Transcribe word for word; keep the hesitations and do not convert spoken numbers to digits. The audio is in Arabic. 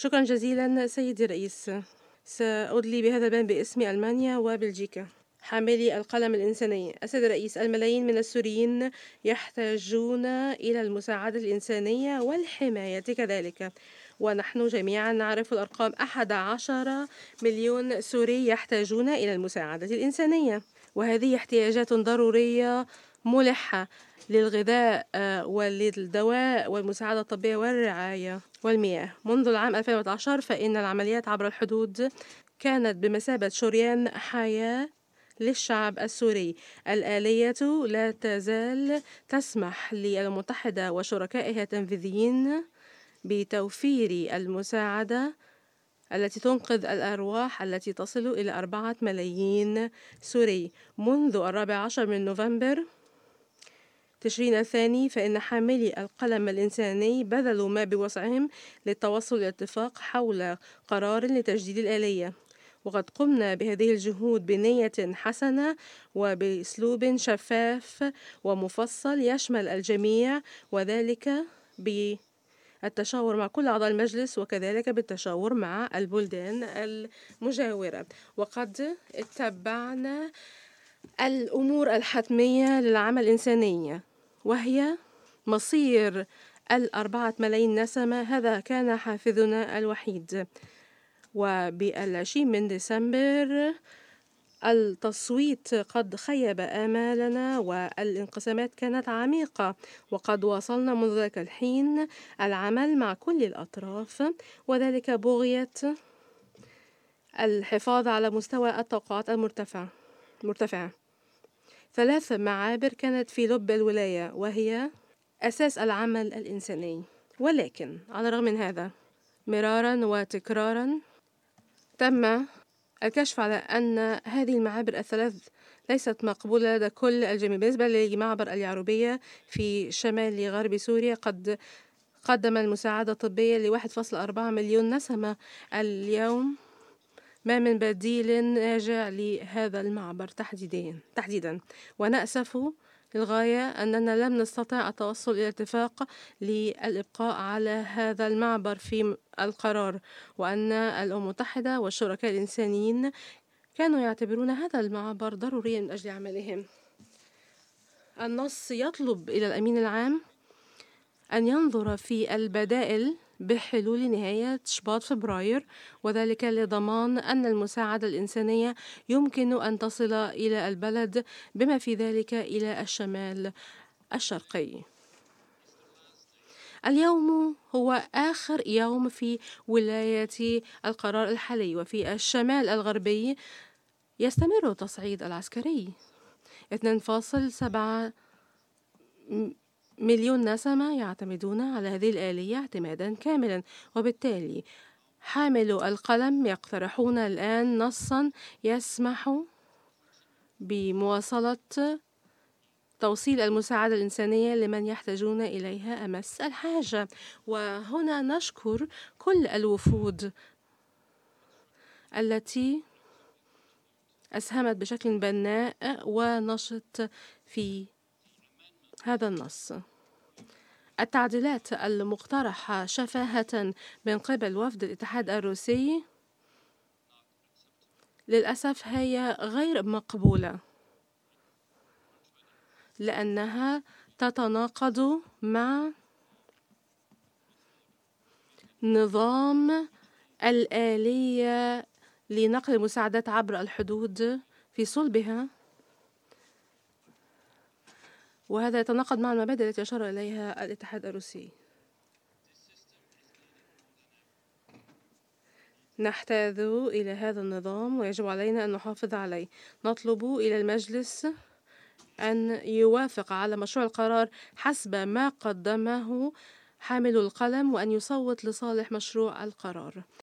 شكرا جزيلا سيدي الرئيس. سأدلي بهذا البند باسم ألمانيا وبلجيكا حاملي القلم الإنساني. السيد الرئيس، الملايين من السوريين يحتاجون إلى المساعدة الإنسانية والحماية كذلك، ونحن جميعا نعرف الأرقام. أحد عشر مليون سوري يحتاجون إلى المساعدة الإنسانية، وهذه احتياجات ضرورية ملحة للغذاء والدواء والمساعدة الطبية والرعاية والمياه. منذ العام ألفين وعشرة فإن العمليات عبر الحدود كانت بمثابة شريان حياة للشعب السوري. الآلية لا تزال تسمح للمتحدة وشركائها التنفيذيين بتوفير المساعدة التي تنقذ الأرواح التي تصل إلى أربعة ملايين سوري. منذ الرابع عشر من نوفمبر تشرين الثاني فإن حاملي القلم الإنساني بذلوا ما بوسعهم للتوصل إلى اتفاق حول قرار لتجديد الآلية، وقد قمنا بهذه الجهود بنية حسنة وبأسلوب شفاف ومفصل يشمل الجميع، وذلك بالتشاور مع كل أعضاء المجلس وكذلك بالتشاور مع البلدان المجاورة. وقد اتبعنا الأمور الحتمية للعمل الإنساني وهي مصير الأربعة ملايين نسمة. هذا كان حافزنا الوحيد. وبالعشرين من ديسمبر التصويت قد خيب آمالنا والانقسامات كانت عميقة، وقد واصلنا منذ ذلك الحين العمل مع كل الأطراف، وذلك بغية الحفاظ على مستوى التوقعات المرتفعة مرتفعة. ثلاث معابر كانت في لب الولاية وهي أساس العمل الإنساني، ولكن على الرغم من هذا مرارا وتكرارا تم الكشف على أن هذه المعابر الثلاث ليست مقبولة لدى كل الجميع. بالنسبة لمعبر اليعربية في شمال غرب سوريا، قد قدم المساعدة الطبية ل واحد فاصلة أربعة مليون نسمة. اليوم ما من بديل ناجع لهذا المعبر تحديدا تحديدا، ونأسف للغاية أننا لم نستطع التوصل إلى اتفاق للإبقاء على هذا المعبر في القرار، وأن الأمم المتحدة والشركاء الإنسانيين كانوا يعتبرون هذا المعبر ضروريا من أجل عملهم. النص يطلب إلى الأمين العام أن ينظر في البدائل بحلول نهاية شباط فبراير، وذلك لضمان أن المساعدة الإنسانية يمكن أن تصل إلى البلد بما في ذلك إلى الشمال الشرقي. اليوم هو آخر يوم في ولاية القرار الحالي، وفي الشمال الغربي يستمر التصعيد العسكري. اثنين فاصلة سبعة مليون نسمة يعتمدون على هذه الآلية اعتمادا كاملا، وبالتالي حاملو القلم يقترحون الآن نصا يسمح بمواصلة توصيل المساعدة الإنسانية لمن يحتاجون إليها أمس الحاجة. وهنا نشكر كل الوفود التي أسهمت بشكل بناء ونشط في هذا النص. التعديلات المقترحة شفاهة من قبل وفد الاتحاد الروسي للأسف هي غير مقبولة، لأنها تتناقض مع نظام الآلية لنقل المساعدات عبر الحدود في صلبها، وهذا يتناقض مع المبادئ التي أشار إليها الاتحاد الروسي. نحتاج إلى هذا النظام ويجب علينا أن نحافظ عليه. نطلب إلى المجلس أن يوافق على مشروع القرار حسب ما قدمه حامل القلم، وأن يصوت لصالح مشروع القرار.